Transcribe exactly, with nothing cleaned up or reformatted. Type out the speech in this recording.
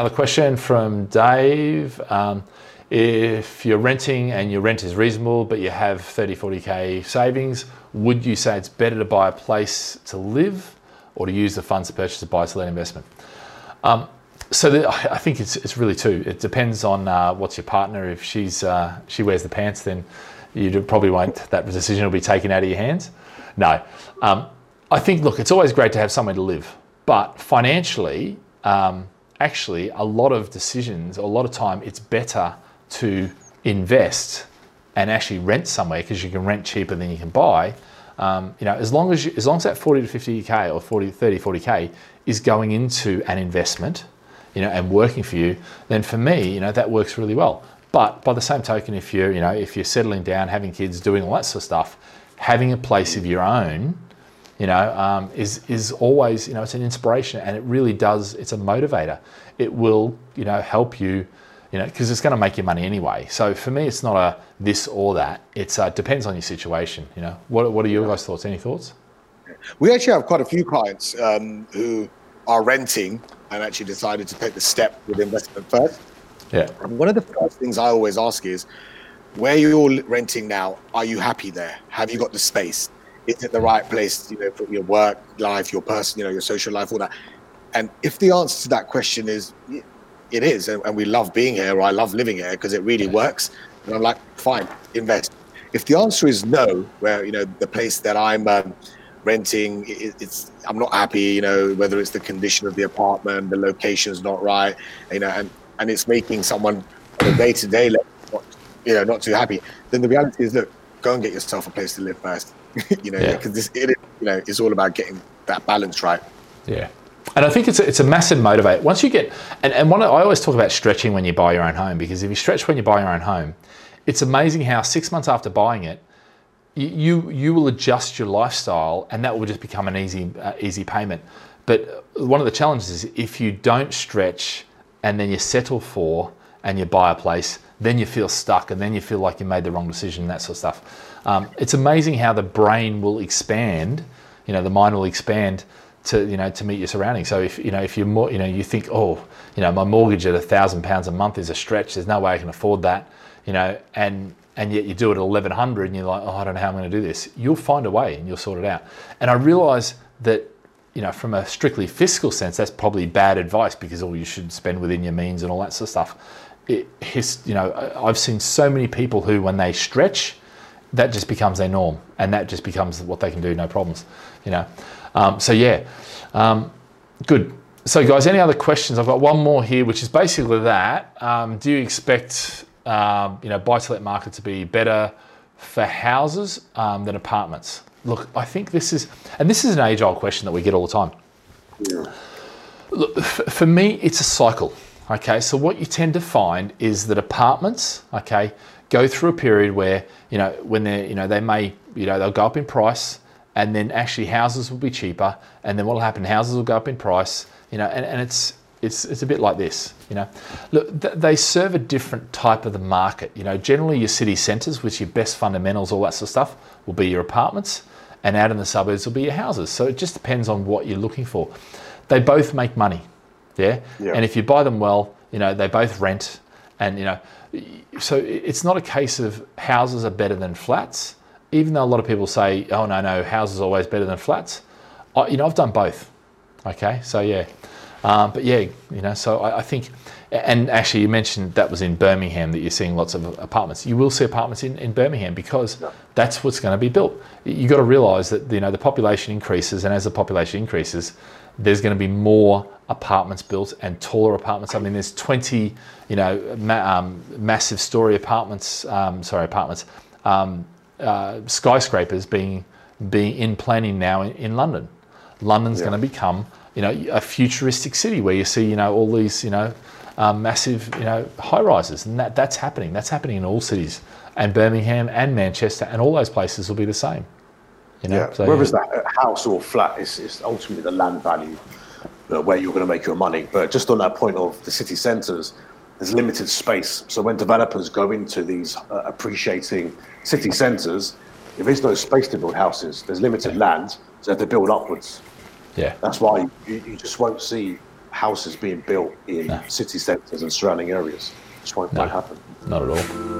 another question from Dave. Um, if you're renting and your rent is reasonable, but you have thirty, forty K savings, would you say it's better to buy a place to live or to use the funds to purchase a buy-to-let investment? Um, So the, I think it's it's really two. It depends on uh, what's your partner. If she's uh, she wears the pants, then you probably won't. That decision will be taken out of your hands. No, um, I think look, it's always great to have somewhere to live, but financially, um, actually, a lot of decisions, a lot of time, it's better to invest and actually rent somewhere because you can rent cheaper than you can buy. Um, you know, as long as you, as long as that forty to fifty K or forty, thirty, forty K is going into an investment, you know, and working for you, then for me, you know, that works really well. But by the same token, if you're, you know, if you're settling down, having kids, doing all that sort of stuff, having a place of your own, you know, um, is is always, you know, it's an inspiration, and it really does, it's a motivator. It will, you know, help you, you know, because it's going to make you money anyway. So for me, it's not a this or that. It's uh, depends on your situation. You know, what what are your guys' thoughts? Any thoughts? We actually have quite a few clients um, who are renting and actually decided to take the step with investment first. Yeah. And one of the first things I always ask is, where you're renting now, are you happy there? Have you got the space? Is it the right place, you know, for your work life, your person, you know, your social life, all that? And if the answer to that question is, it is, and, and we love being here, or I love living here because it really works, and I'm like, fine, invest. If the answer is no, where, you know, the place that I'm, um, renting, it's I'm not happy, you know, whether it's the condition of the apartment, the location's not right, you know, and and it's making someone on a day-to-day level not, you know, not too happy, then the reality is, look, go and get yourself a place to live first. You know, because yeah. this it is, you know, it's all about getting that balance right. Yeah. And I think it's a, it's a massive motivator once you get, and and one of, I always talk about stretching when you buy your own home, because if you stretch when you buy your own home, it's amazing how six months after buying it, You you will adjust your lifestyle, and that will just become an easy uh, easy payment. But one of the challenges is if you don't stretch, and then you settle for and you buy a place, then you feel stuck, and then you feel like you made the wrong decision, that sort of stuff. Um, it's amazing how the brain will expand, you know, the mind will expand to you know to meet your surroundings. So if you know if you're more you know you think oh you know my mortgage at a thousand pounds a month is a stretch, there's no way I can afford that, you know, and and yet you do it at eleven hundred and you're like, oh, I don't know how I'm going to do this. You'll find a way and you'll sort it out. And I realize that, you know, from a strictly fiscal sense, that's probably bad advice, because all you should spend within your means and all that sort of stuff. It, you know, I've seen so many people who, when they stretch, that just becomes their norm, and that just becomes what they can do, no problems, you know. Um, so yeah, um, good. So guys, any other questions? I've got one more here, which is basically that. Um, do you expect... Um, you know, buy-to-let market to be better for houses um, than apartments? Look, I think this is, and this is an age-old question that we get all the time. Yeah. Look, f- for me, it's a cycle, okay? So what you tend to find is that apartments, okay, go through a period where, you know, when they're, you know, they may, you know, they'll go up in price, and then actually houses will be cheaper, and then what'll happen, houses will go up in price, you know, and, and it's, It's it's a bit like this, you know. Look, th- they serve a different type of the market. You know, generally your city centres, which your best fundamentals, all that sort of stuff, will be your apartments, and out in the suburbs will be your houses. So it just depends on what you're looking for. They both make money, yeah. yeah. And if you buy them well, you know, they both rent, and you know, so it's not a case of houses are better than flats. Even though a lot of people say, oh no no, houses are always better than flats. I, you know, I've done both. Okay, so yeah. Um, but yeah, you know, so I, I think, and actually you mentioned that was in Birmingham that you're seeing lots of apartments. You will see apartments in, in Birmingham because yeah. that's what's going to be built. You got to realise that, you know, the population increases, and as the population increases, there's going to be more apartments built and taller apartments. I mean, there's twenty, you know, ma- um, massive story apartments, um, sorry, apartments, um, uh, skyscrapers being being in planning now in, in London. London's yeah. going to become, you know, a futuristic city where you see, you know, all these, you know, um, massive, you know, high rises, and that that's happening. That's happening in all cities, and Birmingham and Manchester and all those places will be the same. You know, yeah. so, whether yeah. it's that house or flat, it's, it's ultimately the land value uh, where you're going to make your money. But just on that point of the city centres, there's limited space. So when developers go into these uh, appreciating city centres, if there's no space to build houses, there's limited land, so they have to build upwards. Yeah, that's why you, you just won't see houses being built in no. city centres and surrounding areas. Which won't no, happen. Not at all.